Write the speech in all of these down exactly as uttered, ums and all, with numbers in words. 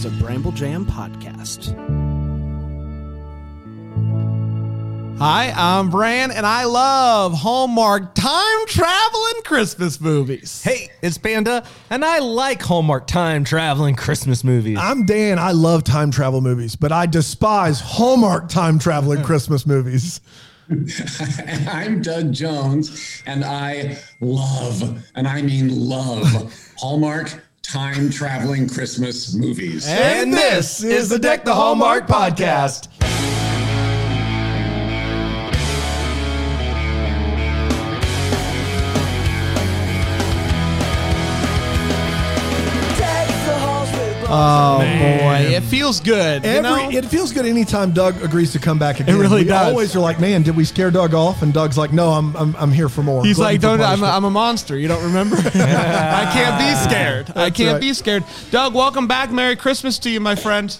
is a Bramble Jam podcast. Hi, I'm Bran, and I love Hallmark time-traveling Christmas movies. Hey, it's Panda, and I like Hallmark time-traveling Christmas movies. I'm Dan. I love time-travel movies, but I despise Hallmark time-traveling Christmas movies. And I'm Doug Jones, and I love, and I mean love, Hallmark time-traveling Christmas movies. And this is the Deck the Hallmark podcast. Oh, man. Boy. It feels good. Every, you know? It feels good anytime Doug agrees to come back again. It really we does. We always are like, man, did we scare Doug off? And Doug's like, no, I'm I'm, I'm here for more. He's like, don't, I'm, a, I'm a monster. You don't remember? Yeah. I can't be scared. That's I can't right. be scared. Doug, welcome back. Merry Christmas to you, my friend.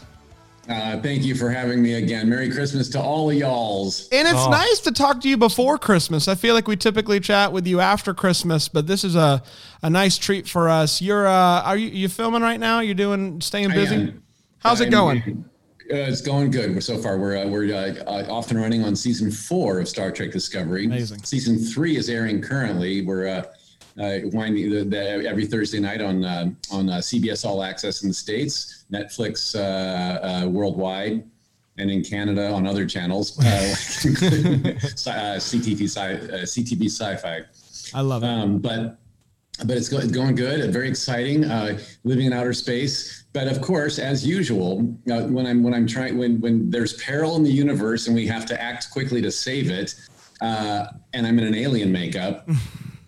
Uh, thank you for having me again. Merry Christmas to all of y'alls. And it's oh. nice to talk to you before Christmas. I feel like we typically chat with you after Christmas, but this is a, a nice treat for us. You're uh, are you you filming right now? You're doing staying busy. How's I'm, it going? Uh, it's going good. So far, we're uh, we're uh, off and running on season four of Star Trek Discovery. Amazing. Season three is airing currently. We're uh, uh, winding the, the, every Thursday night on uh, on uh, C B S All Access in the States. Netflix uh, uh, worldwide, and in Canada on other channels, uh, uh, C T V Sci uh, C T V Sci-Fi. I love it, um, but but it's, go- it's going good. Very exciting. Uh, living in outer space, but of course, as usual, uh, when I'm when I'm trying when when there's peril in the universe and we have to act quickly to save it, uh, and I'm in an alien makeup.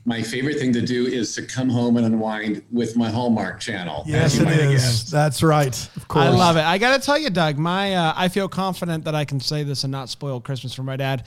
My favorite thing to do is to come home and unwind with my Hallmark channel. Yes, it is. That's right. Of course. I love it. I got to tell you, Doug, my uh, I feel confident that I can say this and not spoil Christmas for my dad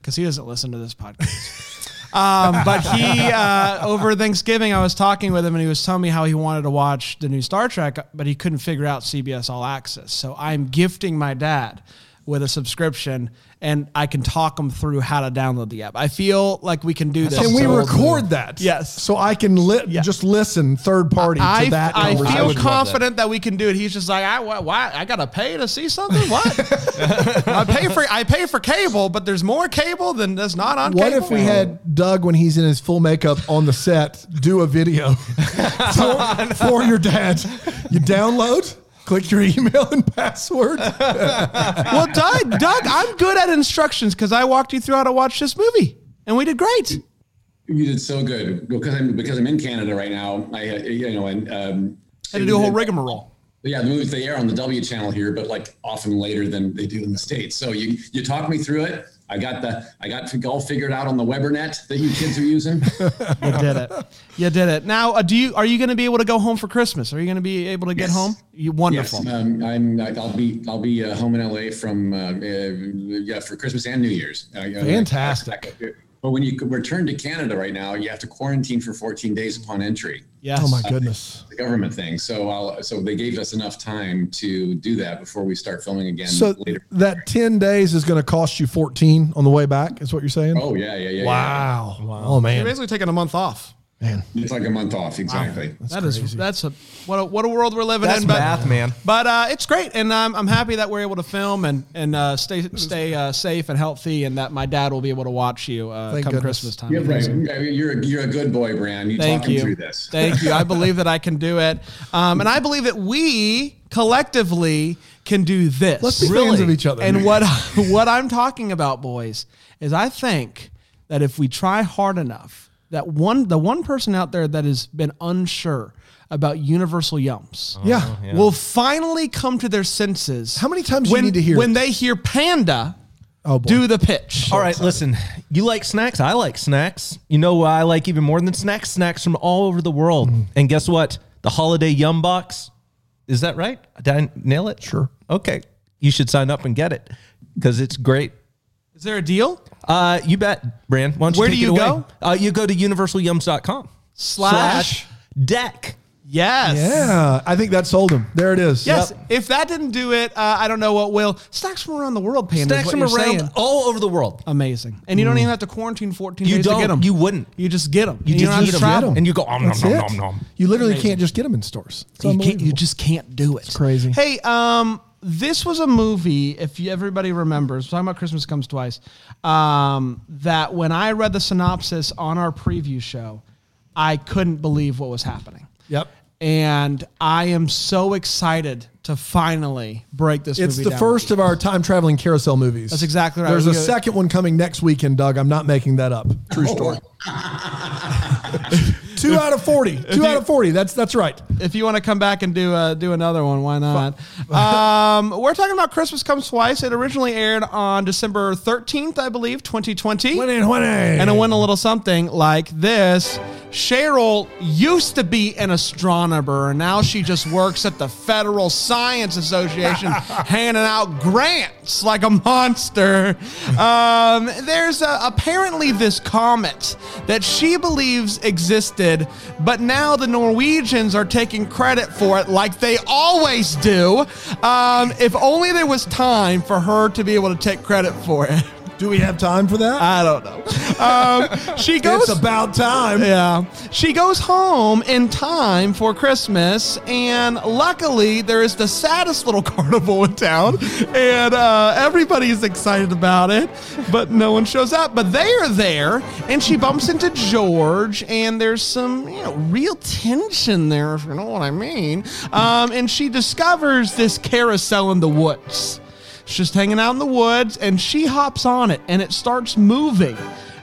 because he doesn't listen to this podcast. um, but he, uh, over Thanksgiving, I was talking with him and he was telling me how he wanted to watch the new Star Trek, but he couldn't figure out C B S All Access. So I'm gifting my dad with a subscription, and I can talk them through how to download the app. I feel like we can do this. Can we record that? Yes. So I can li- yes. just listen third party I, to that. I, I feel confident that. that we can do it. He's just like, I why I gotta pay to see something? What? I pay for I pay for cable, but there's more cable than that's not on what cable. What if we had Doug when he's in his full makeup on the set do a video so, for your dad? You download. Click your email and password. Well, Doug, Doug, I'm good at instructions because I walked you through how to watch this movie, and we did great. You did so good because I'm because I'm in Canada right now. I you know and um, had to do a whole rigmarole. Yeah, the movies they air on the W channel here, but like often later than they do in the States. So you you talked me through it. I got the I got it all figured out on the Webernet that you kids are using. You did it. You did it. Now, uh, do you are you going to be able to go home for Christmas? Are you going to be able to get yes. home? You wonderful. Yes. Um, I'm. I'll be. I'll be uh, home in L A from. Uh, uh, yeah, for Christmas and New Year's. Uh, Fantastic. Uh, but when you return to Canada right now, you have to quarantine for fourteen days upon entry. Yes. Oh my goodness. Uh, the government thing. So I'll, so they gave us enough time to do that before we start filming again. So later. That ten days is going to cost you fourteen on the way back is what you're saying? Oh yeah, yeah, yeah. Wow. Yeah. Wow. Oh man. You're basically taking a month off. Man, it's like a month off. Exactly. Wow. That's that is, that's a, what a, what a world we're living that's in. That's math, but, man. But uh, it's great. And um, I'm happy that we're able to film and, and uh, stay, stay uh, safe and healthy and that my dad will be able to watch you uh, come goodness. Christmas time. Yeah, right. You're a, you're a good boy, Bran. You Thank talk you. Him through this. Thank you. I believe that I can do it. Um, and I believe that we collectively can do this. Let's be really. fans of each other. And man. what what I'm talking about, boys, is I think that if we try hard enough, that one, the one person out there that has been unsure about Universal Yums oh, yeah. yeah. will finally come to their senses. How many times when, do you need to hear when it? They hear Panda oh, do the pitch? All right, excited. Listen, you like snacks? I like snacks. You know what I like even more than snacks? Snacks from all over the world. Mm. And guess what? The Holiday Yum Box. Is that right? Did I nail it? Sure. Okay. You should sign up and get it because it's great. Is there a deal? Uh, you bet, Bran. Why don't you Where do you go? Uh, you go to universal yums dot com slash deck. Yes. Yeah. I think that sold him. There it is. Yes. Yep. If that didn't do it, uh, I don't know what will. Stacks from around the world, Panda. Stacks from around saying. all over the world. Amazing. And you mm. don't even have to quarantine fourteen you days don't, to get them. You wouldn't. You just get them. You, you just, just try them. And you go, om, nom, nom, nom, nom. You literally amazing. can't just get them in stores. You, can't, you just can't do it. It's crazy. Hey, um, this was a movie, if you, everybody remembers, we're talking about Christmas Comes Twice, um, that when I read the synopsis on our preview show, I couldn't believe what was happening. Yep. And I am so excited to finally break this it's movie down. It's the first of our time traveling carousel movies. That's exactly right. There's we a go. second one coming next weekend, Doug. I'm not making that up. True story. Two out of forty. Two out of forty. That's that's right. If you want to come back and do uh, do another one, why not? um, we're talking about Christmas Comes Twice. It originally aired on December thirteenth, I believe, twenty twenty. twenty twenty. And it went a little something like this. Cheryl used to be an astronomer, and now she just works at the Federal Science Association, handing out grants like a monster. Um, there's a, apparently this comet that she believes existed, but now the Norwegians are taking credit for it like they always do. Um, if only there was time for her to be able to take credit for it. Do we have time for that? I don't know. Um, she goes. It's about time. Yeah. She goes home in time for Christmas, and luckily there is the saddest little carnival in town, and uh, everybody's excited about it, but no one shows up. But they are there, and she bumps into George, and there's some you know real tension there, if you know what I mean. Um, and she discovers this carousel in the woods. It's just hanging out in the woods, and she hops on it, and it starts moving.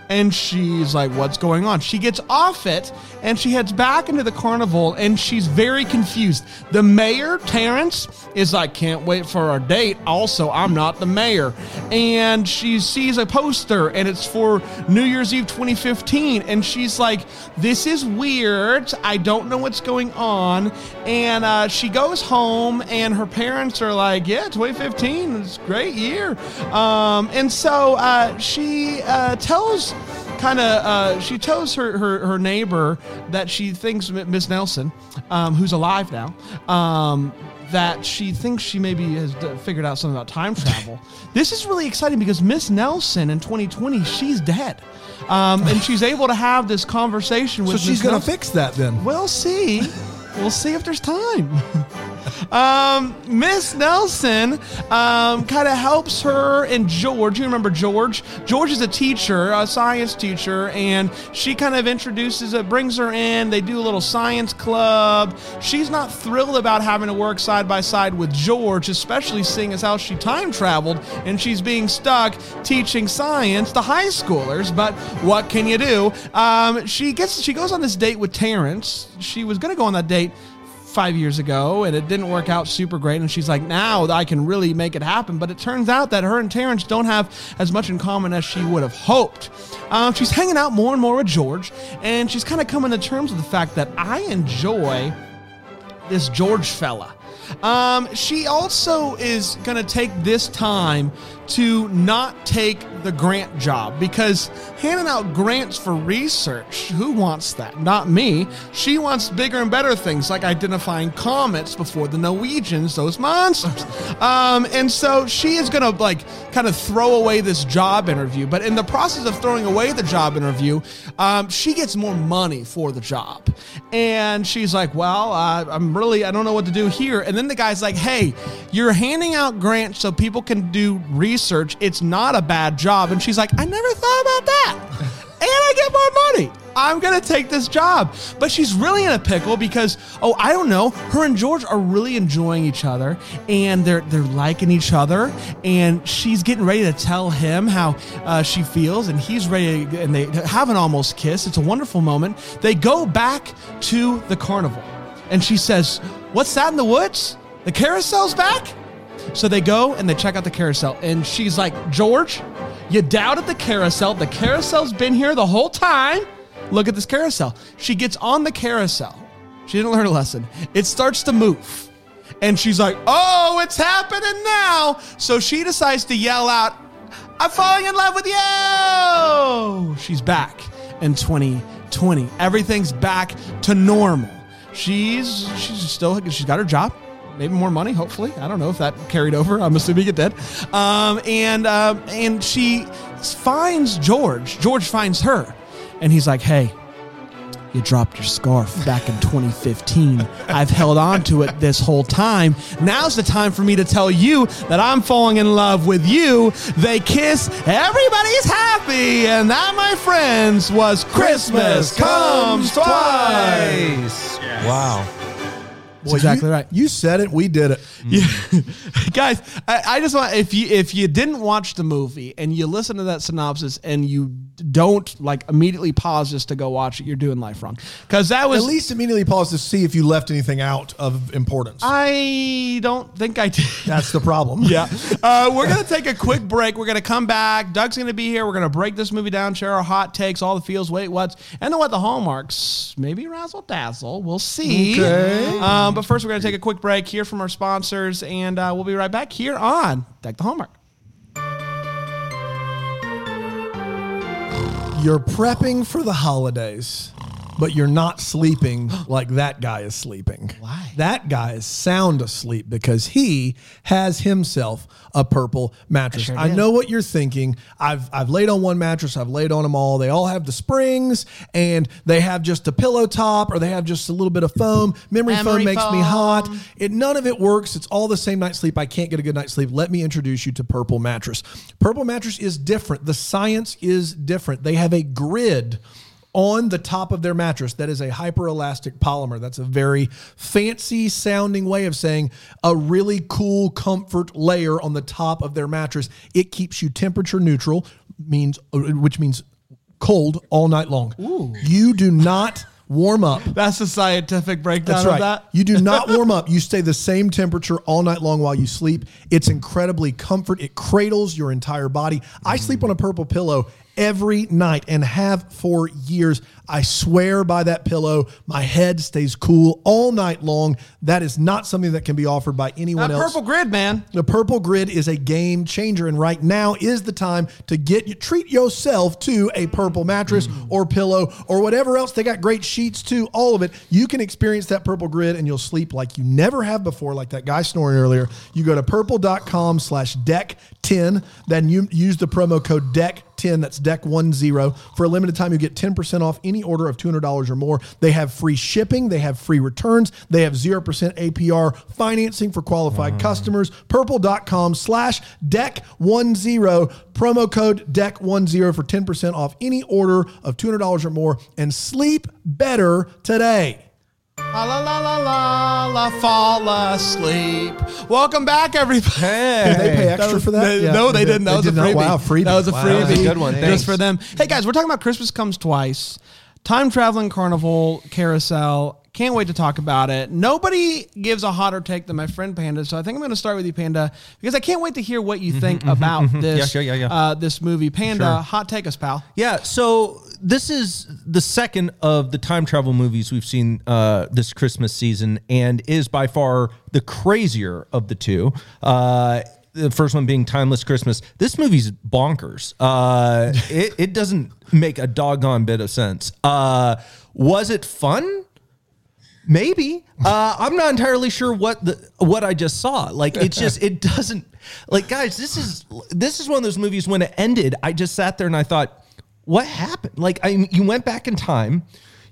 And she's like, what's going on? She gets off it, and she heads back into the carnival, and she's very confused. The mayor, Terrence, is like, can't wait for our date. Also, I'm not the mayor. And she sees a poster, and it's for New Year's Eve twenty fifteen, and she's like, this is weird. I don't know what's going on. And uh, she goes home, and her parents are like, yeah, twenty fifteen, it's a great year. Um, and so uh, she uh, tells kind of, uh, she tells her, her, her neighbor that she thinks, Miss Nelson, um, who's alive now, um, that she thinks she maybe has figured out something about time travel. This is really exciting because Miss Nelson in twenty twenty, she's dead. Um, and she's able to have this conversation with Miss Nelson. So she's going to fix that then. We'll see. We'll see if there's time. Um, Miss Nelson um, kind of helps her and George. You remember George? George is a teacher, a science teacher, and she kind of introduces it, brings her in. They do a little science club. She's not thrilled about having to work side by side with George, especially seeing as how she time traveled and she's being stuck teaching science to high schoolers. But what can you do? Um, she gets. She goes on this date with Terrence. She was going to go on that date five years ago, and it didn't work out super great, and she's like, now I can really make it happen. But it turns out that her and Terrence don't have as much in common as she would have hoped. Um, she's hanging out more and more with George, and she's kind of coming to terms with the fact that I enjoy this George fella. Um, she also is going to take this time to not take the grant job, because handing out grants for research, who wants that? Not me. She wants bigger and better things, like identifying comets before the Norwegians, those monsters. Um, and so she is going to like kind of throw away this job interview. But in the process of throwing away the job interview, um, she gets more money for the job. And she's like, well, uh, I'm really, I don't know what to do here. And then the guy's like, hey, you're handing out grants so people can do research. It's not a bad job. And she's like, I never thought about that. And I get more money. I'm going to take this job. But she's really in a pickle because, oh, I don't know. Her and George are really enjoying each other, and they're they're liking each other. And she's getting ready to tell him how uh, she feels, and he's ready to, and they have an almost kiss. It's a wonderful moment. They go back to the carnival, and she says, what's that in the woods? The carousel's back? So they go and they check out the carousel, and she's like, George, you doubted the carousel. The carousel's been here the whole time. Look at this carousel. She gets on the carousel. She didn't learn a lesson. It starts to move. And she's like, oh, it's happening now. So she decides to yell out, I'm falling in love with you. She's back in twenty twenty. Everything's back to normal. She's she's still she's got her job, maybe more money. Hopefully, I don't know if that carried over. I'm assuming it did. Um, and um, and she finds George. George finds her, and he's like, "Hey, you dropped your scarf back in twenty fifteen. I've held on to it this whole time. Now's the time for me to tell you that I'm falling in love with you." They kiss. Everybody's happy, and that, my friends, was Christmas, Christmas comes twice. Yes. Wow. That's well, exactly you, right. You said it. We did it. Mm. Yeah. Guys, I, I just want, if you if you didn't watch the movie and you listen to that synopsis and you don't like immediately pause this to go watch it, you're doing life wrong. Because that was... At least immediately pause to see if you left anything out of importance. I don't think I did. That's the problem. Yeah. Uh, we're going to take a quick break. We're going to come back. Doug's going to be here. We're going to break this movie down, share our hot takes, all the feels, wait, what's, and then what the hallmarks, maybe razzle dazzle. We'll see. Okay. Um, But first, we're going to take a quick break, hear from our sponsors, and uh, we'll be right back here on Deck the Hallmark. You're prepping for the holidays, but you're not sleeping like that guy is sleeping. Why? That guy is sound asleep because he has himself a purple mattress. I, sure I know what you're thinking. I've I've laid on one mattress. I've laid on them all. They all have the springs, and they have just a pillow top, or they have just a little bit of foam. Memory, Memory foam makes foam. me hot. It, none of it works. It's all the same night's sleep. I can't get a good night's sleep. Let me introduce you to Purple Mattress. Purple Mattress is different. The science is different. They have a grid on the top of their mattress that is a hyperelastic polymer. That's a very fancy sounding way of saying a really cool comfort layer on the top of their mattress. It keeps you temperature neutral, means which means cold all night long. Ooh. You do not warm up. That's the scientific breakdown That's right. of that. You do not warm up. You stay the same temperature all night long while you sleep. It's incredibly comfort. It cradles your entire body. I sleep on a purple pillow every night and have for years. I swear by that pillow. My head stays cool all night long. That is not something that can be offered by anyone else. Purple Grid, man. The Purple Grid is a game changer, and right now is the time to get treat yourself to a purple mattress mm. or pillow or whatever else. They got great sheets too, all of it. You can experience that Purple Grid and you'll sleep like you never have before, like that guy snoring earlier. You go to purple dot com slash deck ten, then you use the promo code deck ten, that's deck ten. For a limited time, you get ten percent off any order of two hundred dollars or more. They have free shipping. They have free returns. They have zero percent A P R financing for qualified mm. customers. purple dot com slash deck ten, promo code deck ten for ten percent off any order of two hundred dollars or more, and sleep better today. La la la la la la, fall asleep. Welcome back, everybody. Did they pay extra that was, for that? They, yeah, no, they, they didn't. That was a freebie. Wow, freebie. That was a freebie. That was a good one. Thanks. Just for them. Hey, guys, we're talking about Christmas Comes Twice, time traveling carnival carousel. Can't wait to talk about it. Nobody gives a hotter take than my friend Panda, so I think I'm going to start with you, Panda, because I can't wait to hear what you mm-hmm, think mm-hmm, about mm-hmm. this yeah, yeah, yeah. Uh, this movie. Panda, sure. Hot take us, pal. Yeah, so this is the second of the time travel movies we've seen uh, this Christmas season, and is by far the crazier of the two. Uh, the first one being Timeless Christmas. This movie's bonkers. Uh, it, it doesn't make a doggone bit of sense. Uh, was it fun? Maybe. Uh, I'm not entirely sure what the what I just saw. Like, it's just, it doesn't, like, guys, this is this is one of those movies when it ended, I just sat there and I thought, what happened? Like, I you went back in time,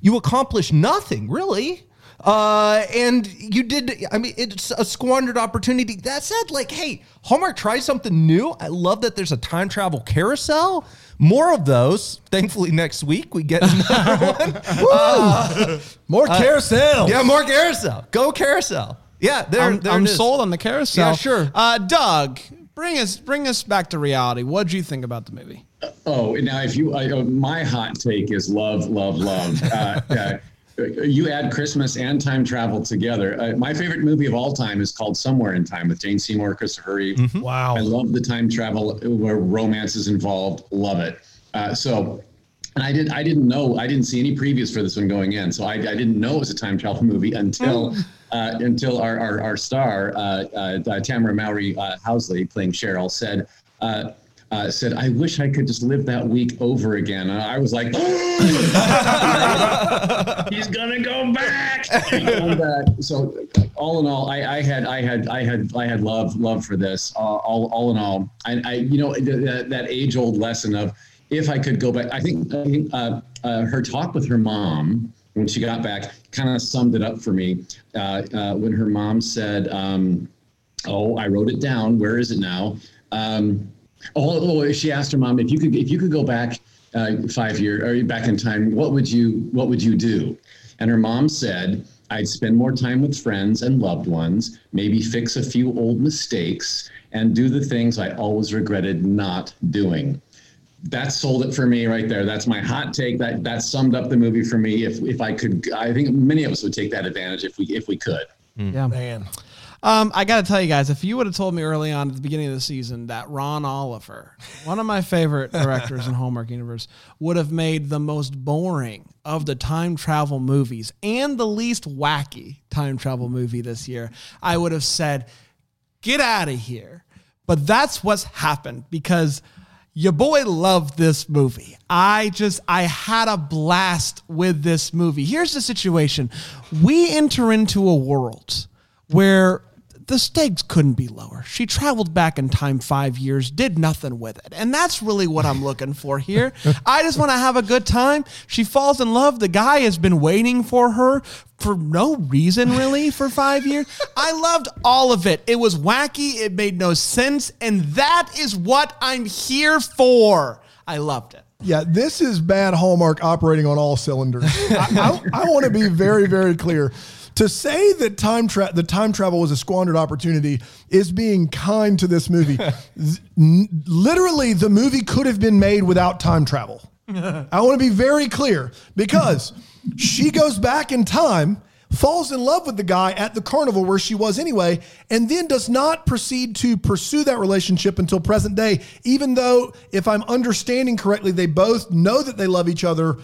you accomplished nothing, really. Uh, and you did, I mean, it's a squandered opportunity. That said, like, hey, Hallmark, try something new. I love that there's a time travel carousel. More of those. Thankfully, next week we get another one. Uh, more carousel. Uh, yeah, more carousel. Go carousel. Yeah, there, I'm, there I'm it is. sold on the carousel. Yeah, sure. Uh, Doug, bring us bring us back to reality. What did you think about the movie? Oh, now if you, I, uh, my hot take is love, love, love. Uh, uh, you add Christmas and time travel together. Uh, my favorite movie of all time is called Somewhere in Time with Jane Seymour, Christopher Reeve. Mm-hmm. Wow. I love the time travel where romance is involved. Love it. Uh, so, and I didn't, I didn't know, I didn't see any previews for this one going in. So I, I didn't know it was a time travel movie until, uh, until our, our, our star, uh, uh, Tamara Mowry-Housley, playing Cheryl, said, uh, uh, said, I wish I could just live that week over again. And I was like, he's gonna go back. And, uh, so all in all, I, I had, I had, I had, I had love, love for this. Uh, all, all in all, I, I you know, that, that age old lesson of, if I could go back, I think, I think uh, uh, her talk with her mom when she got back kind of summed it up for me. Uh, uh, when her mom said, um, "Oh, I wrote it down. Where is it now?" Um, oh, oh, she asked her mom, "If you could, if you could go back uh, five years or back in time, what would you, what would you do?" And her mom said, "I'd spend more time with friends and loved ones, maybe fix a few old mistakes, and do the things I always regretted not doing." That sold it for me right there. That's my hot take. That that summed up the movie for me. If if I could, I think many of us would take that advantage if we if we could. Yeah, man. Um, I got to tell you guys, if you would have told me early on at the beginning of the season that Ron Oliver, one of my favorite directors in Hallmark Universe, would have made the most boring of the time travel movies and the least wacky time travel movie this year, I would have said, get out of here. But that's what's happened, because your boy loved this movie. I just, I had a blast with this movie. Here's the situation. We enter into a world where the stakes couldn't be lower. She traveled back in time five years, did nothing with it. And that's really what I'm looking for here. I just want to have a good time. She falls in love. The guy has been waiting for her for no reason, really, for five years. I loved all of it. It was wacky. It made no sense. And that is what I'm here for. I loved it. Yeah, this is bad Hallmark operating on all cylinders. I, I, I want to be very, very clear. To say that time tra- the time travel was a squandered opportunity is being kind to this movie. N- literally, the movie could have been made without time travel. I want to be very clear, because she goes back in time, falls in love with the guy at the carnival where she was anyway, and then does not proceed to pursue that relationship until present day, even though, if I'm understanding correctly, they both know that they love each other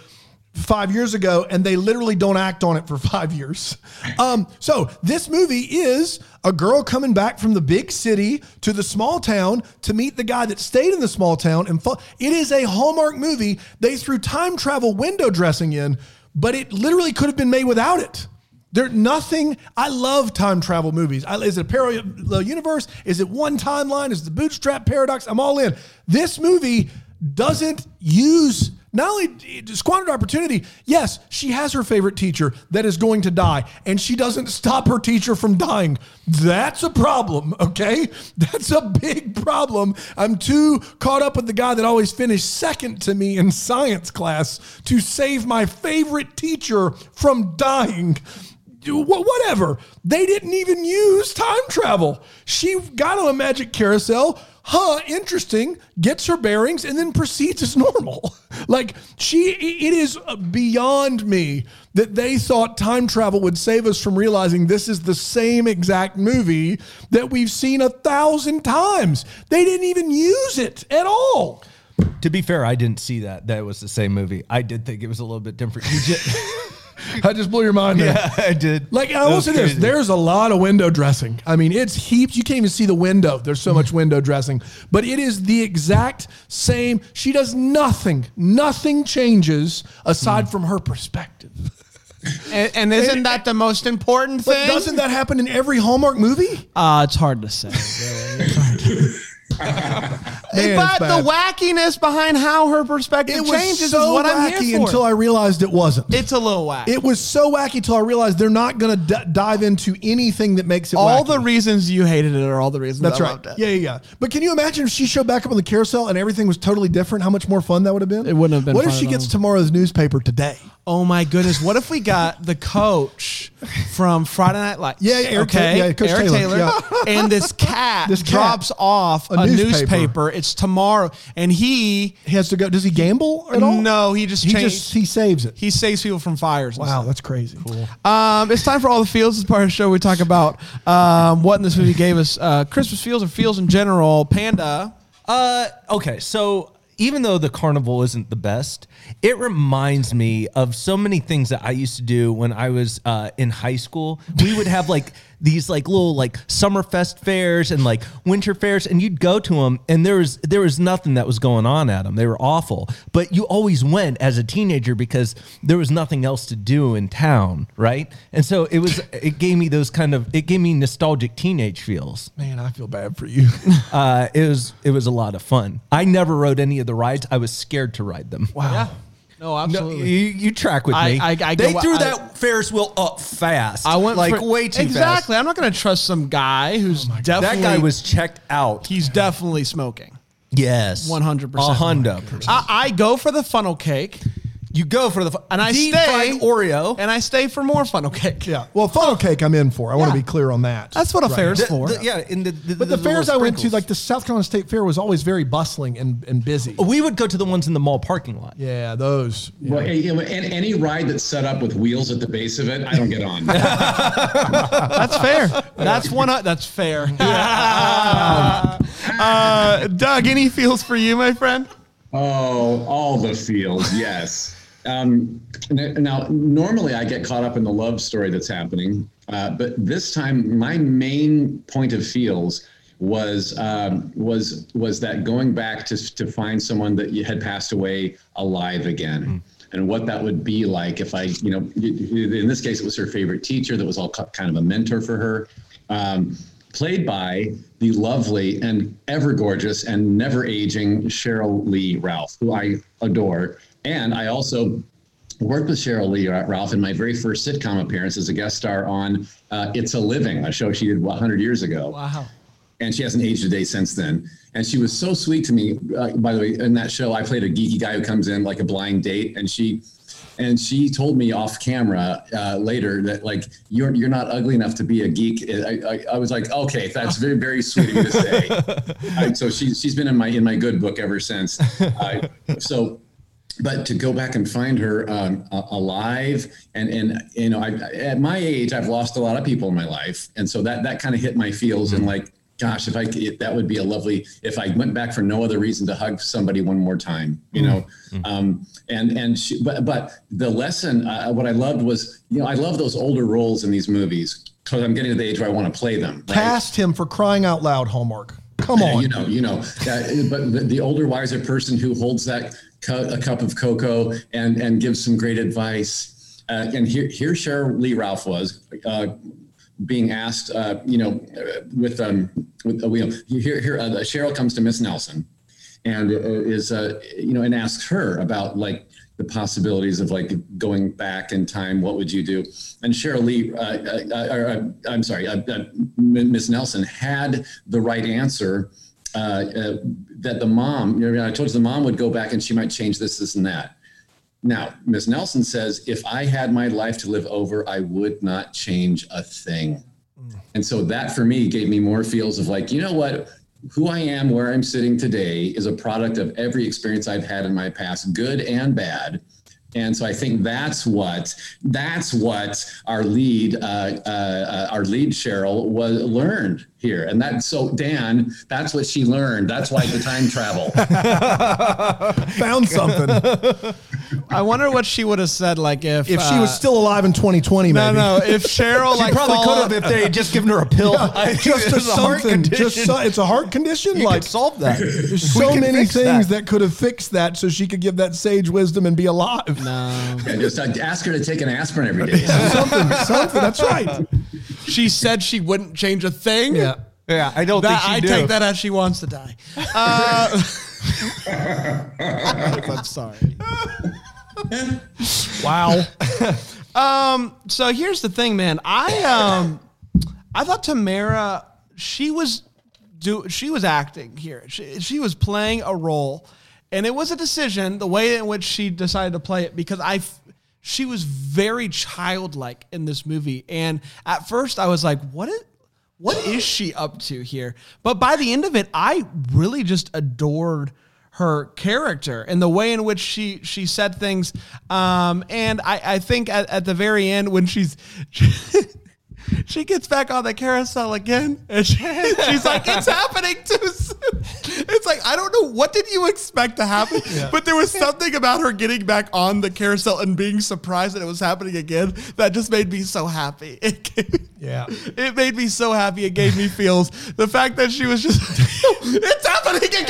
five years ago, and they literally don't act on it for five years. Um, so this movie is a girl coming back from the big city to the small town to meet the guy that stayed in the small town. And fu- it is a Hallmark movie. They threw time travel window dressing in, but it literally could have been made without it. There's nothing. I love time travel movies. I, is it a parallel universe? Is it one timeline? Is it the bootstrap paradox? I'm all in. This movie doesn't use Not only squandered opportunity, yes, she has her favorite teacher that is going to die, and she doesn't stop her teacher from dying. That's a problem, okay? That's a big problem. I'm too caught up with the guy that always finished second to me in science class to save my favorite teacher from dying. Whatever. They didn't even use time travel. She got on a magic carousel, huh, interesting, gets her bearings, and then proceeds as normal. Like, she, it is beyond me that they thought time travel would save us from realizing this is the same exact movie that we've seen a thousand times. They didn't even use it at all. To be fair, I didn't see that. That was the same movie. I did think it was a little bit different. I just blew your mind. Yeah, man. I did. Like, I will say this, there's a lot of window dressing. I mean, it's heaps. You can't even see the window. There's so much window dressing, but it is the exact same. She does nothing. Nothing changes aside mm. from her perspective. And, and isn't and, that the most important thing? Doesn't that happen in every Hallmark movie? Uh, it's hard to say. It's hard to Man, but the wackiness behind how her perspective it changes was so is what I'm here for. Until I realized it wasn't. It's a little wacky. It was so wacky until I realized they're not going to d- dive into anything that makes it all wacky. The reasons you hated it are all the reasons That's I right. loved it. Yeah, yeah, yeah. But can you imagine if she showed back up on the carousel and everything was totally different? How much more fun that would have been? It wouldn't have been. What fun if she gets tomorrow's newspaper today? Oh my goodness! What if we got the coach from Friday Night Lights? Yeah, yeah, Eric, okay, yeah, Coach Eric Taylor. Taylor. Yeah. And this cat, this cat drops off a, a newspaper. newspaper. It's tomorrow, and he he has to go. Does he gamble at all? No, he just he changed. just he saves it. He saves people from fires. And wow, stuff. That's crazy. Cool. Um, it's time for All the Feels. This part of the show we talk about um, what in this movie gave us uh, Christmas feels or feels in general. Panda. Uh, okay, so. even though the carnival isn't the best, it reminds me of so many things that I used to do when I was uh, in high school. We would have like these like little like summer fest fairs and like winter fairs, and you'd go to them, and there was there was nothing that was going on at them. They were awful, but you always went as a teenager because there was nothing else to do in town, right? And so it was it gave me those kind of it gave me nostalgic teenage feels. Man, I feel bad for you. uh, it was it was a lot of fun. I never rode any of the rides. I was scared to ride them. Wow. Yeah. No, absolutely. No, you, you track with I, me. I, I they go, threw I, that Ferris wheel up fast. I went like for, way too exactly. fast. Exactly. I'm not going to trust some guy who's oh definitely... That guy was checked out. He's yeah. definitely smoking. Yes. one hundred percent. one hundred percent. I, I go for the funnel cake. You go for the fun, and I the stay Oreo, and I stay for more funnel cake. Yeah, well, funnel cake I'm in for. I yeah. want to be clear on that. That's what a right. fair's the, for. The, yeah, in the, the but the, the fairs I went to, like the South Carolina State Fair, was always very bustling and, and busy. We would go to the ones in the mall parking lot. Yeah, those. Yeah. Well, and any ride that's set up with wheels at the base of it, I don't get on. That's fair. That's one. That's fair. Yeah. uh, Doug, any feels for you, my friend? Oh, all the feels, yes. Um, now, normally I get caught up in the love story that's happening, uh, but this time my main point of feels was um, was was that going back to to find someone that had passed away alive again, mm. and what that would be like if I, you know, in this case it was her favorite teacher that was all kind of a mentor for her, um, played by the lovely and ever gorgeous and never aging Cheryl Lee Ralph, who I adore. And I also worked with Cheryl Lee Ralph in my very first sitcom appearance as a guest star on uh, It's a Living, a show she did one hundred years ago. Wow. And she hasn't aged a day since then. And she was so sweet to me. Uh, by the way, in that show, I played a geeky guy who comes in like a blind date, and she and she told me off camera uh, later that, like, you're you're not ugly enough to be a geek. I, I, I was like, okay, that's very, very sweet of you to say. I, so she, she's been in my in my good book ever since. Uh, so. But to go back and find her um, alive, and, and you know, I, at my age, I've lost a lot of people in my life. And so that, that kind of hit my feels, and like, gosh, if I if that would be a lovely, if I went back for no other reason to hug somebody one more time, you know, mm-hmm. um, and, and she, but, but the lesson, uh, what I loved was, you know, I love those older roles in these movies because I'm getting to the age where I want to play them. Right? Cast him, for crying out loud, Hallmark. Come on. Yeah, you know, you know, uh, but the, the older, wiser person who holds that cu- a cup of cocoa and, and gives some great advice. Uh, and here, here Cheryl Lee Ralph was uh, being asked, uh, you know, with, um, with uh, you know, here, here uh, Cheryl comes to Miss Nelson and is, uh, you know, and asks her about like the possibilities of like going back in time. What would you do? And Cheryl Lee, uh, uh, or, uh, I'm sorry, uh, uh, Miss Nelson had the right answer. Uh, uh, that the mom, you know, I told you the mom would go back and she might change this, this, and that. Now, Miss Nelson says, if I had my life to live over, I would not change a thing. Mm. And so that for me gave me more feels of like, you know what? Who I am, where I'm sitting today is a product of every experience I've had in my past, good and bad. And so I think that's what that's what our lead uh, uh, our lead Cheryl was learned here, and that so Dan, that's what she learned. That's why the time travel found something. I wonder what she would have said, like if if uh, she was still alive in twenty twenty. No, maybe. no. If Cheryl, she like probably could have if they had just given her a pill. Yeah, I, just it's a heart condition. Just so, it's a heart condition. You like could solve that. There's so many things that. that could have fixed that, so she could give that sage wisdom and be alive. No. Yeah, just ask her to take an aspirin every day. something, something. That's right. She said she wouldn't change a thing. Yeah, yeah. I don't that, think she I do. take that as she wants to die. Uh, I'm sorry. Wow. um. So here's the thing, man. I um. I thought Tamara. She was do. She was acting here. She she was playing a role. And it was a decision, the way in which she decided to play it, because I, she was very childlike in this movie. And at first I was like, what is, what is she up to here? But by the end of it, I really just adored her character and the way in which she, she said things. Um, and I, I think at, at the very end when she's... She gets back on the carousel again, and she, she's like, it's happening too soon. It's like, I don't know, what did you expect to happen? Yeah. But there was something about her getting back on the carousel and being surprised that it was happening again that just made me so happy. It gave, yeah. It made me so happy. It gave me feels. The fact that she was just, it's happening again.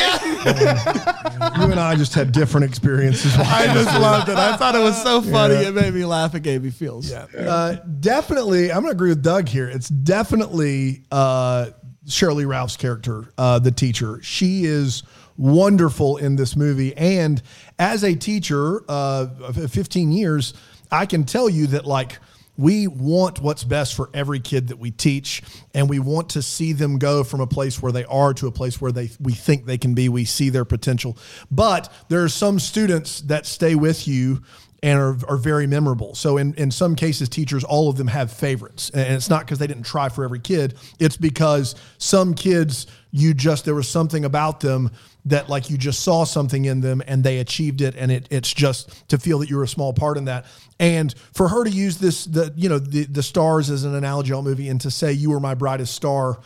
You and I just had different experiences. I just loved it. I thought it was so funny. Yeah. It made me laugh. It gave me feels. Yeah. Uh, definitely, I'm going to agree with Doug here. It's definitely uh, Cheryl Lee Ralph's character, uh, the teacher. She is wonderful in this movie. And as a teacher uh, fifteen years, I can tell you that, like, we want what's best for every kid that we teach, and we want to see them go from a place where they are to a place where they we think they can be. We see their potential. But there are some students that stay with you and are, are very memorable. So in, in some cases, teachers, all of them have favorites. And it's not because they didn't try for every kid. It's because some kids, you just, there was something about them that, like, you just saw something in them and they achieved it. And it, it's just to feel that you were a small part in that. And for her to use this, the, you know, the, the stars as an analogy on movie, and to say, you were my brightest star.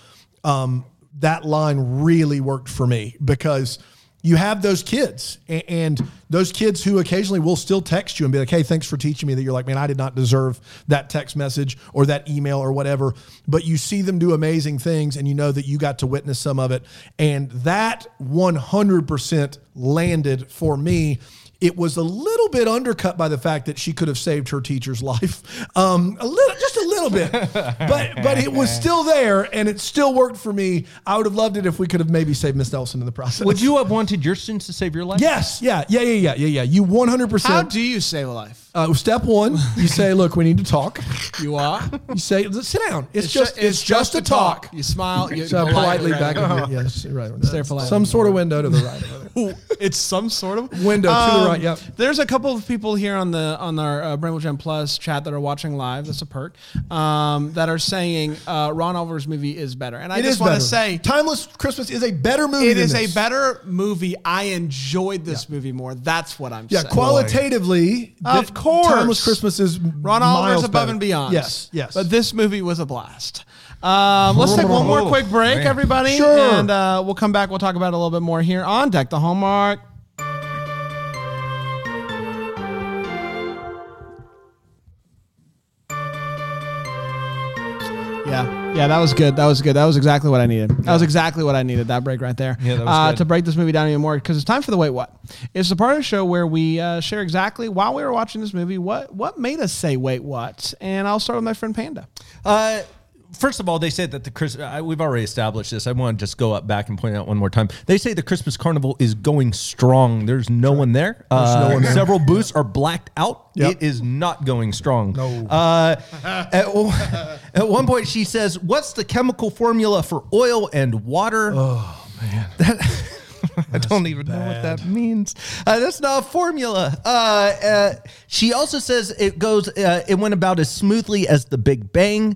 Um, that line really worked for me, because you have those kids, and those kids who occasionally will still text you and be like, hey, thanks for teaching me that. You're like, man, I did not deserve that text message or that email or whatever. But you see them do amazing things, and you know that you got to witness some of it. And that one hundred percent landed for me. It was a little bit undercut by the fact that she could have saved her teacher's life, um, a little, just a little bit, but but it was still there, and it still worked for me. I would have loved it if we could have maybe saved Miss Nelson in the process. Would you have wanted your students to save your life? Yes, yeah, yeah, yeah, yeah, yeah, yeah. You one hundred percent. How do you save a life? Uh, step one, you say, look, we need to talk. You are? You say, sit down. It's, it's just, just it's just, just a talk. talk. You smile. You so politely right back. Right. Here. Yes, right. Stay polite. Some sort of window to the right. It's some sort of window um, to the right. Yep. There's a couple of people here on the on our uh, Bramble Jam Plus chat that are watching live. That's a perk. Um, that are saying uh, Ron Oliver's movie is better. And I it just want to say, Timeless Christmas is a better movie. It than is this. a better movie. I enjoyed this yeah. movie more. That's what I'm yeah, saying. Yeah, qualitatively. Of course. Course. Timeless Christmas is Ron Oliver's above better. and beyond. Yes, yes. But this movie was a blast. Um, let's take one more quick break, Man. everybody. Sure. And uh, we'll come back. We'll talk about it a little bit more here on Deck the Hallmark. Yeah, yeah, that was good. That was good. That was exactly what I needed. That yeah. was exactly what I needed, that break right there. Yeah, that was uh, good. To break this movie down even more, because it's time for The Wait What. It's the part of the show where we uh, share exactly, while we were watching this movie, what, what made us say, wait, what? And I'll start with my friend Panda. Uh, first of all, they said that the Christmas, I, we've already established this. I want to just go up back and point out one more time. They say the Christmas Carnival is going strong. There's no sure. one there. Uh, There's no one there. Several booths yeah. are blacked out. Yep. It is not going strong. No. Uh, at, at one point, she says, what's the chemical formula for oil and water? Oh, man. That, I don't even bad. know what that means. Uh, that's not a formula. Uh, uh, she also says it goes. Uh, it went about as smoothly as the Big Bang.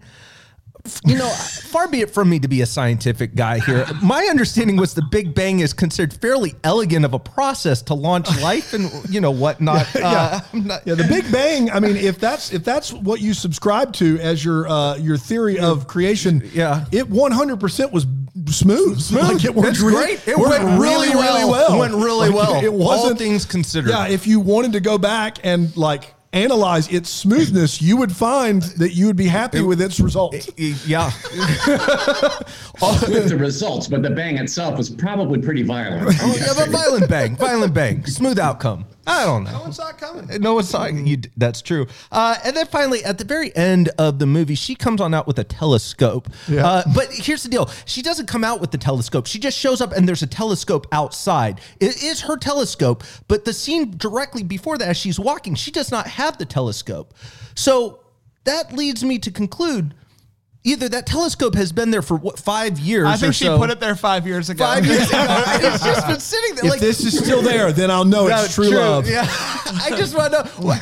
You know, far be it from me to be a scientific guy here. My understanding was the Big Bang is considered fairly elegant of a process to launch life and, you know, whatnot. Yeah, uh, yeah. I'm not, yeah, the Big Bang, I mean, if that's if that's what you subscribe to as your uh, your theory of creation, yeah, it one hundred percent was smooth. smooth. Like it worked really, great. It worked went really, really well. well. It went really like, well. It wasn't, all things considered. Yeah, if you wanted to go back and, like, analyze its smoothness, you would find that you would be happy with its result. Yeah. With the results, but the bang itself was probably pretty violent. Oh, yeah, but violent bang, violent bang, smooth outcome. I don't know. No one saw it coming. No one saw it. You, that's true. Uh, and then finally, at the very end of the movie, she comes on out with a telescope. Yeah. Uh, but here's the deal. She doesn't come out with the telescope. She just shows up, and there's a telescope outside. It is her telescope, but the scene directly before that, as she's walking, she does not have the telescope. So that leads me to conclude, either that telescope has been there for what, five years. I think or she so. put it there five years ago. Five years ago. It's just been sitting there. If like, this is still there, then I'll know it's true, true love. Yeah. I just want to know what,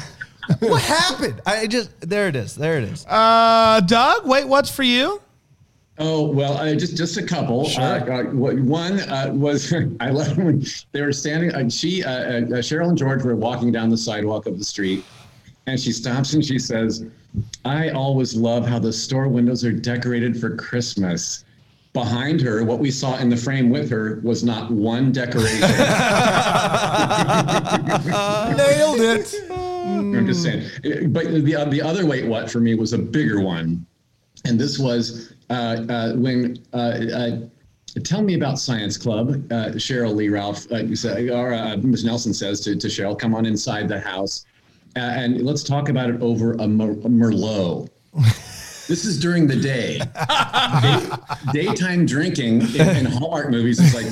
what happened. I just there it is. There it is. Uh, Doug, wait, what's for you? Oh well, uh, just just a couple. Sure. Uh, uh, one uh, was I love when they were standing. Uh, she, uh, uh, Cheryl and George were walking down the sidewalk of the street. And she stops and she says, I always love how the store windows are decorated for Christmas. Behind her, what we saw in the frame with her was not one decoration. Nailed it. I'm just saying. But the, the other wait what for me was a bigger one. And this was uh, uh, when, uh, uh, tell me about Science Club, uh, Cheryl Lee Ralph, uh, you say, or uh, Miz Nelson says to, to Cheryl, come on inside the house. Uh, and let's talk about it over a, Mer- a Merlot. This is during the day. Day- daytime drinking in, in Hallmark movies is like,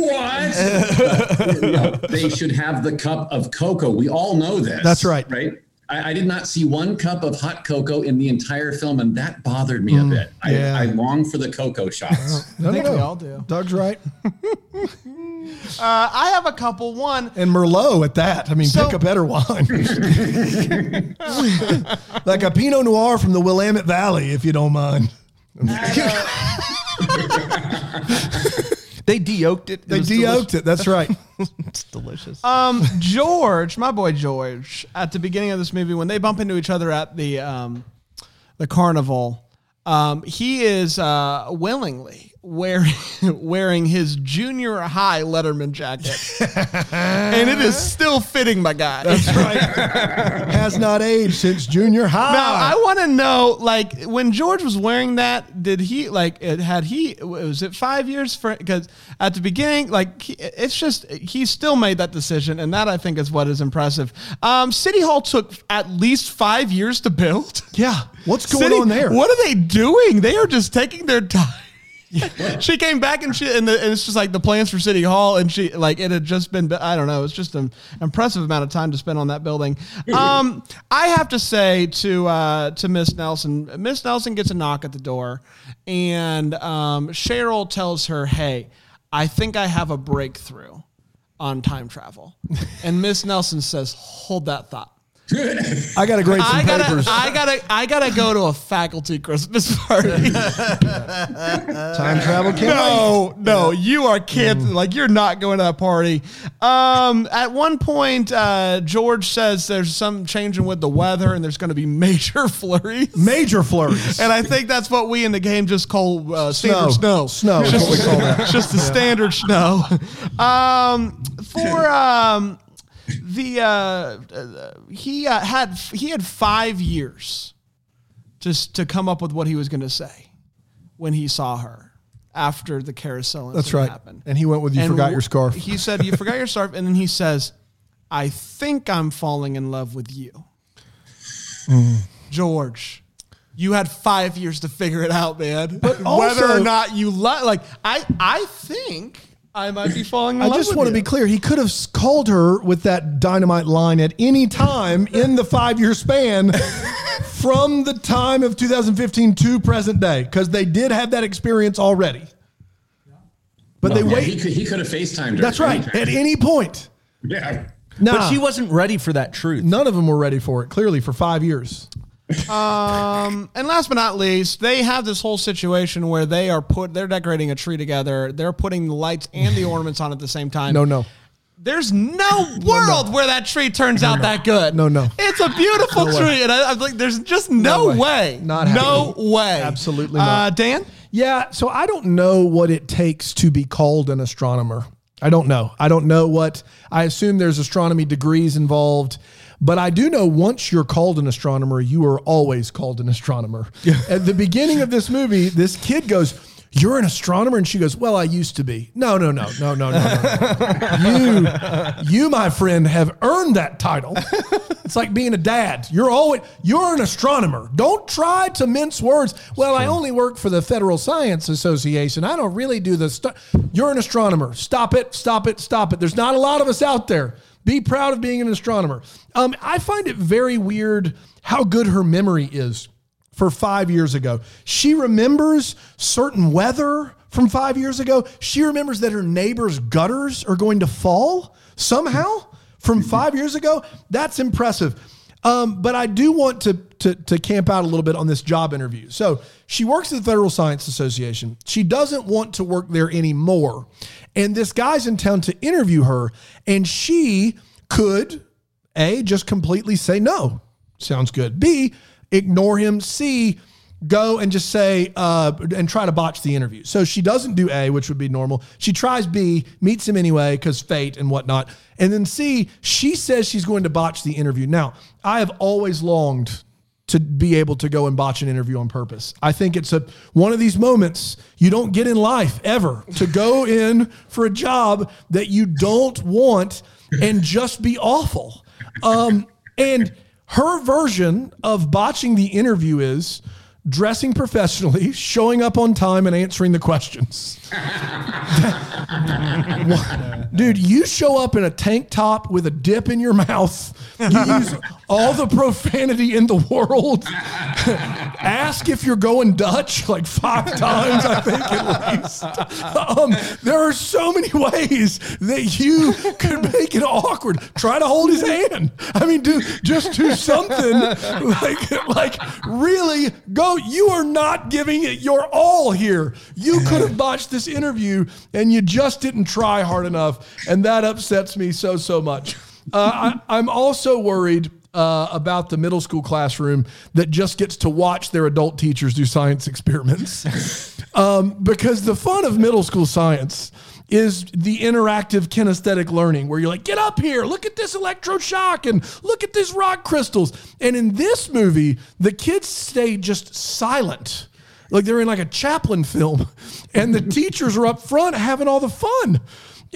what? But, you know, they should have the cup of cocoa. We all know this. That's right. Right? I, I did not see one cup of hot cocoa in the entire film, and that bothered me mm, a bit. I, yeah. I long for the cocoa shots. I think we all do. Doug's right. Uh, I have a couple. One and Merlot at that. I mean, so, pick a better wine, like a Pinot Noir from the Willamette Valley, if you don't mind. They de-oaked it. it they de-oaked deli- it. That's right. It's delicious. Um, George, my boy George, at the beginning of this movie, when they bump into each other at the um, the carnival, um, he is uh, willingly. Wearing, wearing his junior high Letterman jacket. And it is still fitting, my guy. That's right. Has not aged since junior high. Now, I want to know, like, when George was wearing that, did he, like, it, had he, was it five years? Because at the beginning, like, he, it's just, he still made that decision, and that, I think, is what is impressive. Um, City Hall took at least five years to build. Yeah. What's going City, on there? What are they doing? They are just taking their time. Yeah. She came back and she and, the, and it's just like the plans for City Hall and she like it had just been I don't know it's just an impressive amount of time to spend on that building. Um, I have to say to uh, to Miss Nelson, Miss Nelson gets a knock at the door, and um, Cheryl tells her, "Hey, I think I have a breakthrough on time travel," and Miss Nelson says, "Hold that thought." I gotta grade some I gotta, papers. I gotta, I gotta go to a faculty Christmas party. Time travel camp? No, no, you are kidding. Mm. Like you're not going to that party. Um, at one point, uh, George says there's some changing with the weather, and there's going to be major flurries. Major flurries. And I think that's what we in the game just call uh, standard snow. Snow. Snow just, is what we call that. Just the yeah. standard snow. Um, for. Um, The uh, he uh, had he had five years just to come up with what he was going to say when he saw her after the carousel incident. That's right. Happened. And he went with you and forgot w- your scarf. He said you forgot your scarf, and then he says, "I think I'm falling in love with you, mm. George." You had five years to figure it out, man. But also, whether or not you lo- like, I I think. I might be falling in love with you. I just want to be clear. He could have called her with that dynamite line at any time in the five-year span from the time of two thousand fifteen to present day, because they did have that experience already. But well, they yeah, wait. He could, he could have FaceTimed her. That's right. At any point. Yeah. Nah, but she wasn't ready for that truth. None of them were ready for it, clearly, for five years. um, and last but not least, they have this whole situation where they are put, they're decorating a tree together. They're putting the lights and the ornaments on at the same time. No, no. There's no world no, no. where that tree turns no, out no. that good. No, no. It's a beautiful no tree. And I, I'm like, there's just no, no way. way. Not no happening. way. Absolutely not. Uh, Dan? Yeah. So I don't know what it takes to be called an astronomer. I don't know. I don't know what, I assume there's astronomy degrees involved. But I do know once you're called an astronomer, you are always called an astronomer. Yeah. At the beginning of this movie, this kid goes, "You're an astronomer?" And she goes, "Well, I used to be." No, no, no, no, no, no, no. You, you, my friend, have earned that title. It's like being a dad. You're always, you're an astronomer. Don't try to mince words. "Well, I only work for the Federal Science Association. I don't really do the stuff." You're an astronomer. Stop it, stop it, stop it. There's not a lot of us out there. Be proud of being an astronomer. Um, I find it very weird how good her memory is for five years ago. She remembers certain weather from five years ago. She remembers that her neighbor's gutters are going to fall somehow from five years ago. That's impressive. Um, but I do want to, to, to camp out a little bit on this job interview. So she works at the Federal Science Association. She doesn't want to work there anymore. And this guy's in town to interview her. And she could, A, just completely say no. Sounds good. B, ignore him. C, go and just say, uh, and try to botch the interview. So she doesn't do A, which would be normal. She tries B, meets him anyway, because fate and whatnot. And then C, she says she's going to botch the interview. Now, I have always longed to be able to go and botch an interview on purpose. I think it's a one of these moments you don't get in life ever, to go in for a job that you don't want and just be awful. Um, and her version of botching the interview is dressing professionally, showing up on time, and answering the questions. Dude, you show up in a tank top with a dip in your mouth. You use all the profanity in the world. Ask if you're going Dutch like five times, I think, at least. Um, there are so many ways that you could make it awkward. Try to hold his hand. I mean, do just do something like, like really go. You are not giving it your all here. You could have botched this interview and you just didn't try hard enough. And that upsets me so, so much. Uh, I, I'm also worried uh, about the middle school classroom that just gets to watch their adult teachers do science experiments. Um, because the fun of middle school science is the interactive kinesthetic learning where you're like, get up here, look at this electroshock and look at these rock crystals. And in this movie, the kids stay just silent. Like they're in like a Chaplin film and the teachers are up front having all the fun.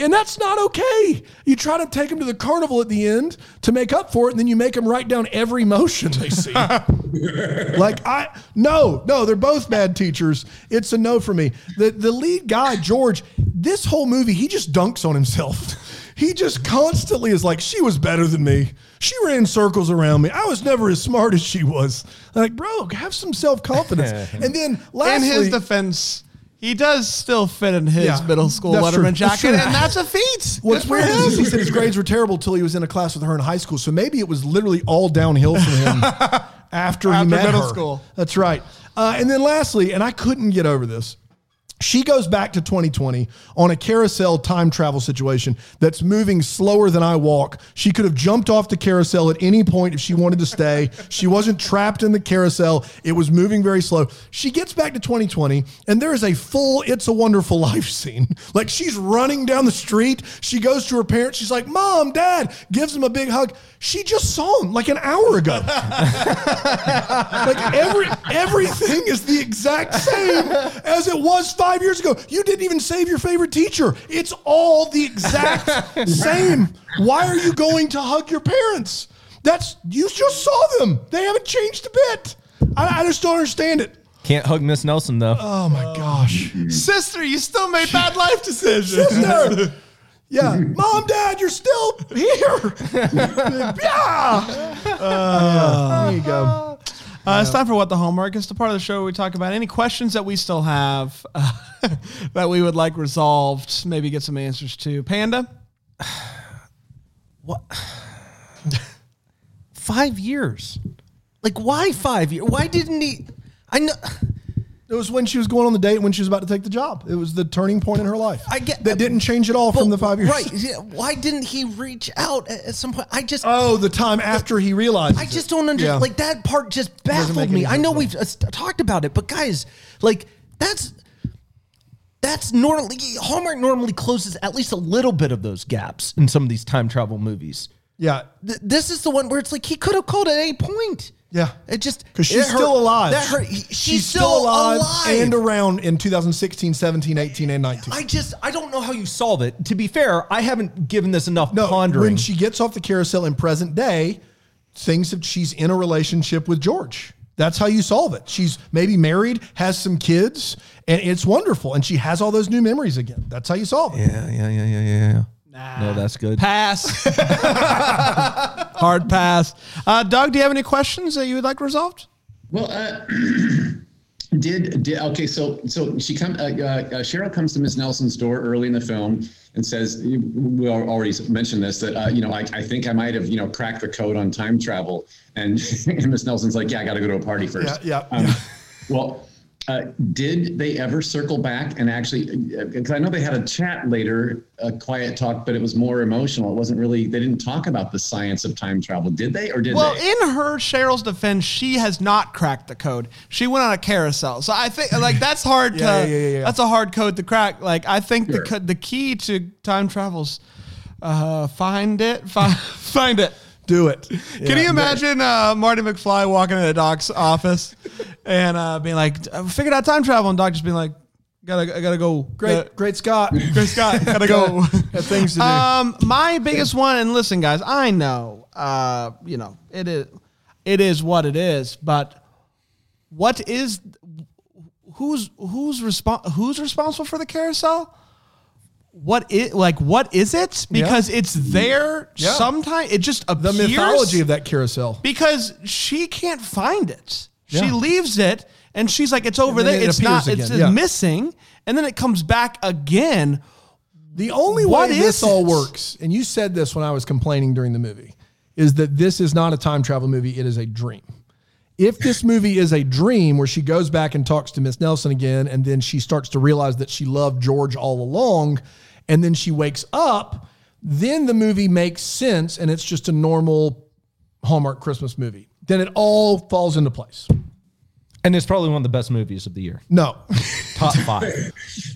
And that's not okay. You try to take them to the carnival at the end to make up for it, and then you make them write down every motion they see. Like, I, no, no, they're both bad teachers. It's a no for me. The, the lead guy, George, this whole movie, he just dunks on himself. He just constantly is like, she was better than me. She ran circles around me. I was never as smart as she was. I'm like, bro, have some self-confidence. And then lastly— in his defense— he does still fit in his yeah, middle school letterman jacket, that's and that's a feat. What's weird is he said his grades were terrible till he was in a class with her in high school, so maybe it was literally all downhill for him after, after he met middle her. School. That's right. Uh, and then lastly, and I couldn't get over this, she goes back to twenty twenty on a carousel time travel situation that's moving slower than I walk. She could have jumped off the carousel at any point if she wanted to stay. She wasn't trapped in the carousel. It was moving very slow. She gets back to twenty twenty, and there is a full It's a Wonderful Life scene. Like, she's running down the street. She goes to her parents. She's like, Mom, Dad, gives them a big hug. She just saw him like an hour ago. Like, every everything is the exact same as it was five Five years ago. You didn't even save your favorite teacher. It's all the exact same. Why are you going to hug your parents? That's, you just saw them. They haven't changed a bit. I, I just don't understand it. Can't hug Miss Nelson though. Oh my gosh. Sister, you still made bad life decisions. Sister. Yeah. Mom, Dad, you're still here. Yeah. Uh, there you go. Uh, it's time for What the Hallmark. It's the part of the show where we talk about any questions that we still have uh, that we would like resolved, maybe get some answers to. Panda? What? Five years. Like, why five years? Why didn't he? I know. It was when she was going on the date, when she was about to take the job. It was the turning point in her life. I get that didn't change at all from the five years. Right. Yeah. Why didn't he reach out at some point? I just oh, the time after the, he realized. I just it. don't understand. Yeah. Like that part just baffled me. I know we've uh, talked about it, but guys, like that's that's normally Hallmark normally closes at least a little bit of those gaps in some of these time travel movies. Yeah. Th- this is the one where it's like he could have called at any point. Yeah, it just because she's hurt, still alive. That hurt, she's, she's still, still alive, alive and around in two thousand sixteen, seventeen, eighteen, and nineteen. I just I don't know how you solve it. To be fair, I haven't given this enough no, pondering. When she gets off the carousel in present day, things that she's in a relationship with George. That's how you solve it. She's maybe married, has some kids, and it's wonderful. And she has all those new memories again. That's how you solve it. Yeah, yeah, yeah, yeah, yeah. yeah. Nah. No, that's good. Pass. Hard pass. Uh, Doug, do you have any questions that you would like resolved? Well, uh, did, did okay. So so she come. Uh, uh, Cheryl comes to Miz Nelson's door early in the film and says, "We already mentioned this. That uh, you know, I, I think I might have you know cracked the code on time travel." And, and Miz Nelson's like, "Yeah, I got to go to a party first." Yeah. yeah, um, yeah. Well. Uh, did they ever circle back and actually, because I know they had a chat later, a quiet talk, but it was more emotional. It wasn't really, they didn't talk about the science of time travel, did they? Or did well, they? Well, in her, Cheryl's defense, she has not cracked the code. She went on a carousel. So I think, like, that's hard yeah, to, yeah, yeah, yeah. that's a hard code to crack. Like, I think sure. the the key to time travel's uh, find it, find, find it. Do it. Yeah. Can you imagine uh, Marty McFly walking into Doc's office and uh, being like, I figured out time travel, and Doc just being like, gotta, I gotta go. Great, gotta, great Scott. Great Scott, gotta go. Have things to do. Um, my biggest one, and listen, guys, I know, uh, you know, it is, it is what it is, but what is, who's, who's respo- who's responsible for the carousel? What is like? What is it? Because yeah. it's there. Yeah. Sometimes it just appears. The mythology of that carousel. Because she can't find it. Yeah. She leaves it, and she's like, "It's over there. It it's not. Again. It's yeah. missing." And then it comes back again. The only what way this it? all works, and you said this when I was complaining during the movie, is that this is not a time travel movie. It is a dream. If this movie is a dream where she goes back and talks to Miss Nelson again, and then she starts to realize that she loved George all along, and then she wakes up, then the movie makes sense and it's just a normal Hallmark Christmas movie. Then it all falls into place. And it's probably one of the best movies of the year. No. Top five.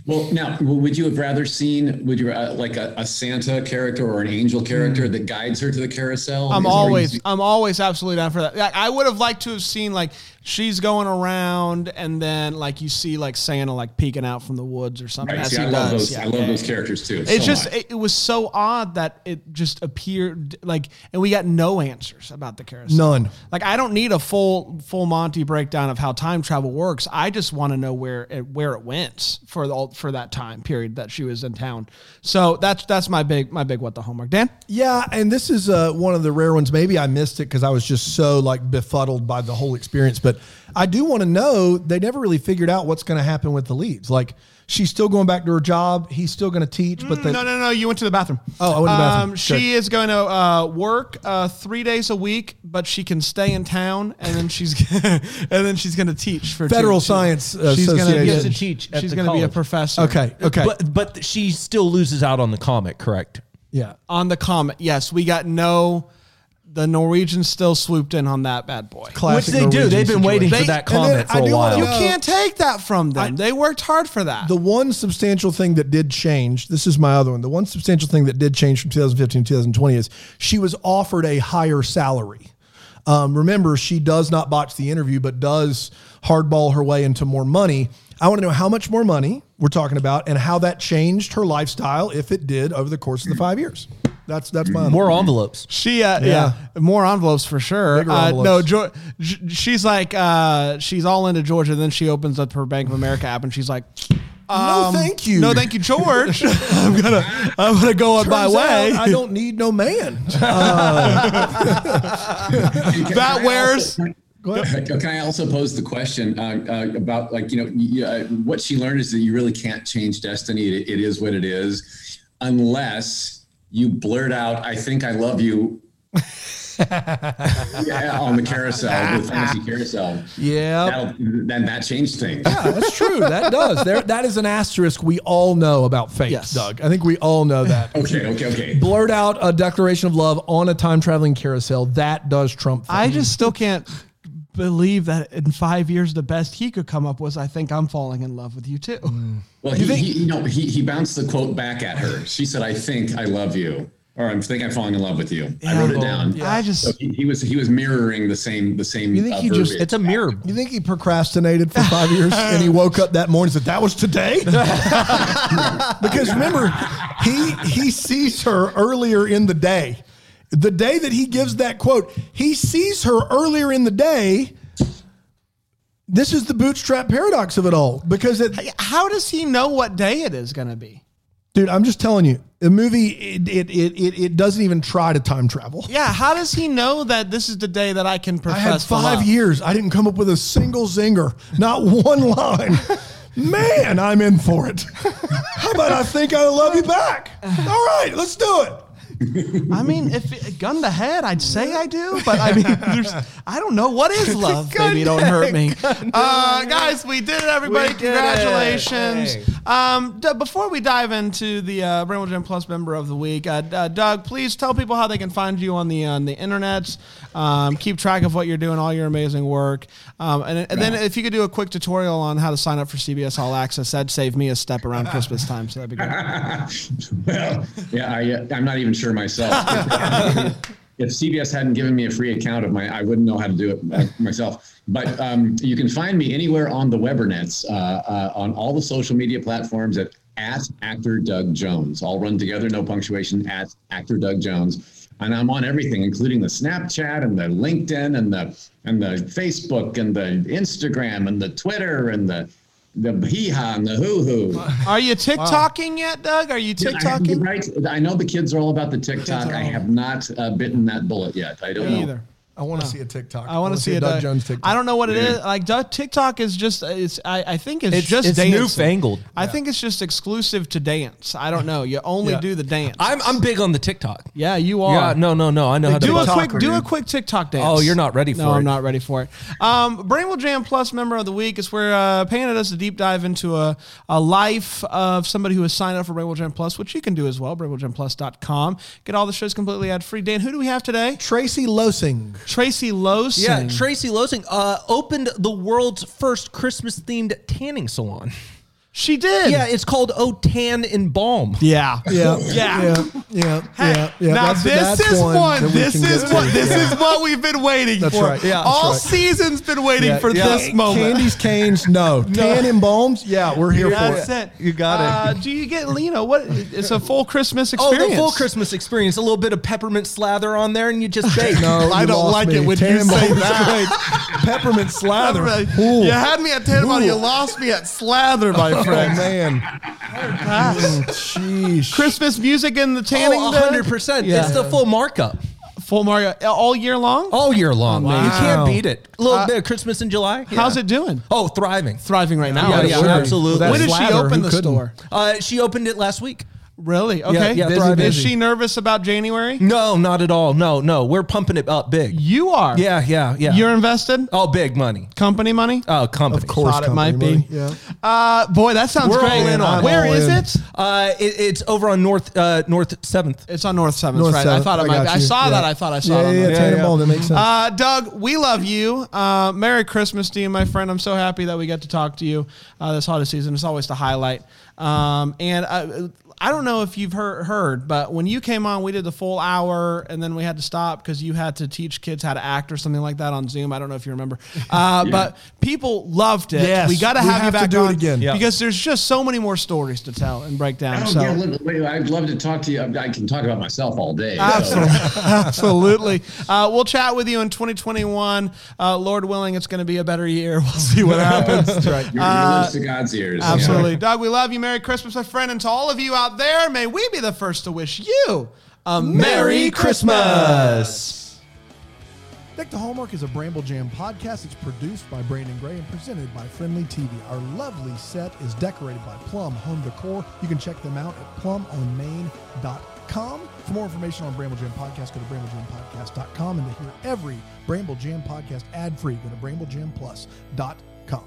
Well, now, would you have rather seen, would you uh, like a, a Santa character or an angel character that guides her to the carousel? I'm Is always, I'm always absolutely down for that. Like, I would have liked to have seen like she's going around and then like you see like Santa like peeking out from the woods or something. Right, as see, he I does. Love those, yeah, I love yeah. those characters too. It's, it's so just, it, it was so odd that it just appeared like, and we got no answers about the carousel. None. Like I don't need a full, full Monty breakdown of how time travel works. I just want to know where it, where it went for the, for that time period that she was in town. So that's that's my big my big what the homework. Dan? Yeah, and this is uh, one of the rare ones. Maybe I missed it because I was just so like befuddled by the whole experience. But I do want to know, they never really figured out what's going to happen with the leads. Like she's still going back to her job. He's still going to teach. But mm, they, no, no, no. You went to the bathroom. Oh, I went to the bathroom. Um, she Good. is going to uh, work uh, three days a week, but she can stay in town, and then she's and then she's going to teach for Federal two, Science two. She's going to teach. She's going to be a professor. Okay, okay. But but she still loses out on the comet, correct? Yeah, on the comet. Yes, we got no. The Norwegians still swooped in on that bad boy. Classic Which they Norwegian do. They've been situation. waiting they, for that comment for I a do while. You can't take that from them. I, they worked hard for that. The one substantial thing that did change, this is my other one, the one substantial thing that did change from twenty fifteen to twenty twenty is she was offered a higher salary. Um, remember, she does not botch the interview, but does hardball her way into more money. I want to know how much more money we're talking about and how that changed her lifestyle, if it did, over the course of the five years. That's that's my more opinion. envelopes. She uh, yeah. yeah, more envelopes for sure. Envelopes. Uh, no, jo- she's like uh, she's all into Georgia. Then she opens up her Bank of America app and she's like, um, "No, thank you. No, thank you, George. I'm gonna I'm gonna go on my way. Out, I don't need no man." Uh, that I wears. Also, go ahead. Can I also pose the question uh, uh, about like you know you, uh, what she learned is that you really can't change destiny. It, it is what it is, unless. You blurt out, I think I love you. yeah, on the carousel, the fantasy carousel. Yeah. Then that changed things. Yeah, that's true. That does. There, that is an asterisk we all know about fate, yes. Doug. I think we all know that. okay, okay, okay. Blurt out a declaration of love on a time-traveling carousel. That does trump fate. I just still can't believe that in five years, the best he could come up was, I think I'm falling in love with you too. Mm. Well, he, you he, you know, he, he bounced the quote back at her. She said, I think I love you. Or I think I'm falling in love with you. Yeah, I wrote it down. Yeah. I just so he, he was he was mirroring the same the same. You think uh, he just it's a mirror. You think he procrastinated for five years and he woke up that morning and said that was today? Because remember, he he sees her earlier in the day. The day that he gives that quote, he sees her earlier in the day. This is the bootstrap paradox of it all. Because it, how does he know what day it is going to be? Dude, I'm just telling you, the movie, it, it it it doesn't even try to time travel. Yeah, how does he know that this is the day that I can profess I had five love? years. I didn't come up with a single zinger. Not one line. Man, I'm in for it. How about I think I love you back? All right, let's do it. I mean, if it, gun the head, I'd say I do, but I mean, there's, I don't know. What is love? Gun Baby, don't head, hurt me. Uh, guys, we did it, everybody. We Congratulations. Did it. Um, D- before we dive into the uh, Bramble Jam Plus member of the week, uh, uh, Doug, please tell people how they can find you on the on the internet. Um, keep track of what you're doing, all your amazing work. Um, and, and then if you could do a quick tutorial on how to sign up for C B S All Access, that'd save me a step around Christmas time, so that'd be great. Well, yeah, I, uh, I'm not even sure myself. If C B S hadn't given me a free account of my, I wouldn't know how to do it myself. But um, you can find me anywhere on the Webernets, uh, uh, on all the social media platforms at, at Actor Doug Jones. All run together, no punctuation, at Actor Doug Jones. And I'm on everything, including the Snapchat and the LinkedIn and the and the Facebook and the Instagram and the Twitter and the the hee-haw and the hoo-hoo. Are you TikToking wow. yet, Doug? Are you TikToking? Yeah, I, right. I know the kids are all about the TikTok. I have not uh, bitten that bullet yet. I don't Me know. Either. I want to no. see a TikTok. I want to see, see a Doug Jones TikTok. I don't know what it yeah. is. Like Doug, TikTok is just. It's. I, I think it's, it's just it's dancing. Newfangled. I yeah. think it's just exclusive to dance. I don't know. You only yeah. do the dance. I'm. I'm big on the TikTok. Yeah, you are. Yeah, no, no, no. I know like, how to do a quick. Do a quick TikTok dance. Oh, you're not ready for no, it. No, I'm not ready for it. Um, Bramble Jam Plus member of the week is where uh, Panda does a deep dive into a a life of somebody who has signed up for Bramble Jam Plus, which you can do as well. Bramble Jam Plus dot com. Get all the shows completely ad free. Dan, who do we have today? Tracy Losing. Tracy Losing. Yeah, Tracy Losing uh, opened the world's first Christmas-themed tanning salon. She did. Yeah, it's called O Tan and Balm. Yeah. Yeah. Yeah. Yeah. Yeah. Hey, yeah, yeah. Now that's, this that's is one. one this is what to. this yeah. is what we've been waiting that's for. Right. Yeah, All that's right. season's been waiting yeah, for yeah. this yeah. moment. Candies, canes, no. no. Tan and balms, yeah, we're here yeah, for that's it. That's it. You got it. Uh, do you get you know what it's a full Christmas experience. Oh, the full Christmas experience. A little bit of peppermint slather on there and you just bake. no, I don't like me. it when tan you say that. Peppermint slather. You had me at tan and balm, you lost me at slather, by Oh, man. Jeez. Christmas music in the tanning bed? Oh, one hundred percent. Yeah. It's the full markup. Full markup. All year long? All year long. Wow. You can't beat it. A little uh, bit of Christmas in July. Yeah. How's it doing? Oh, thriving. Thriving right now. Yeah, yeah, sure. Absolutely. Well, when did she open Who the couldn't? store? Uh, she opened it last week. Really? Okay. Yeah, yeah, busy, busy. Is she nervous about January? No, not at all. No, no. We're pumping it up big. You are? Yeah, yeah, yeah. You're invested? Oh, big money. Company money? Oh, company. Of course. Thought it might money. be. Yeah. Uh, boy, that sounds We're great. All in on Where all is in. it? Uh, it? It's over on North uh, North seventh. It's on North seventh, North right? seventh. I thought it I might be. I saw yeah. that. I thought I saw yeah, it. Yeah, on yeah, yeah, yeah. That makes sense. Uh, Doug, we love you. Uh, Merry Christmas to you, my friend. I'm so happy that we got to talk to you uh, this holiday season. It's always the highlight. Um, and uh, I don't know if you've heard, heard, but when you came on, we did the full hour, and then we had to stop because you had to teach kids how to act or something like that on Zoom. I don't know if you remember, uh, yeah. but people loved it. Yes, we got to have you back to do on it again yeah. because there's just so many more stories to tell and break down. So. Yeah, look, wait, I'd love to talk to you. I can talk about myself all day. Absolutely, so. Absolutely. Uh, we'll chat with you in twenty twenty-one. Uh, Lord willing, it's going to be a better year. We'll see what happens. That's right. Your, your lips to God's ears. Absolutely, yeah. Doug. We love you. Merry Christmas, my friend, and to all of you out there, may we be the first to wish you a Merry Christmas. Deck the Hallmark is a Bramble Jam podcast. It's produced by Brandon Gray and presented by Friendly T V. Our lovely set is decorated by Plum Home Decor. You can check them out at plum on main dot com. For more information on Bramble Jam Podcast, go to bramble jam podcast dot com. And to hear every Bramble Jam podcast ad-free, go to bramble jam plus dot com.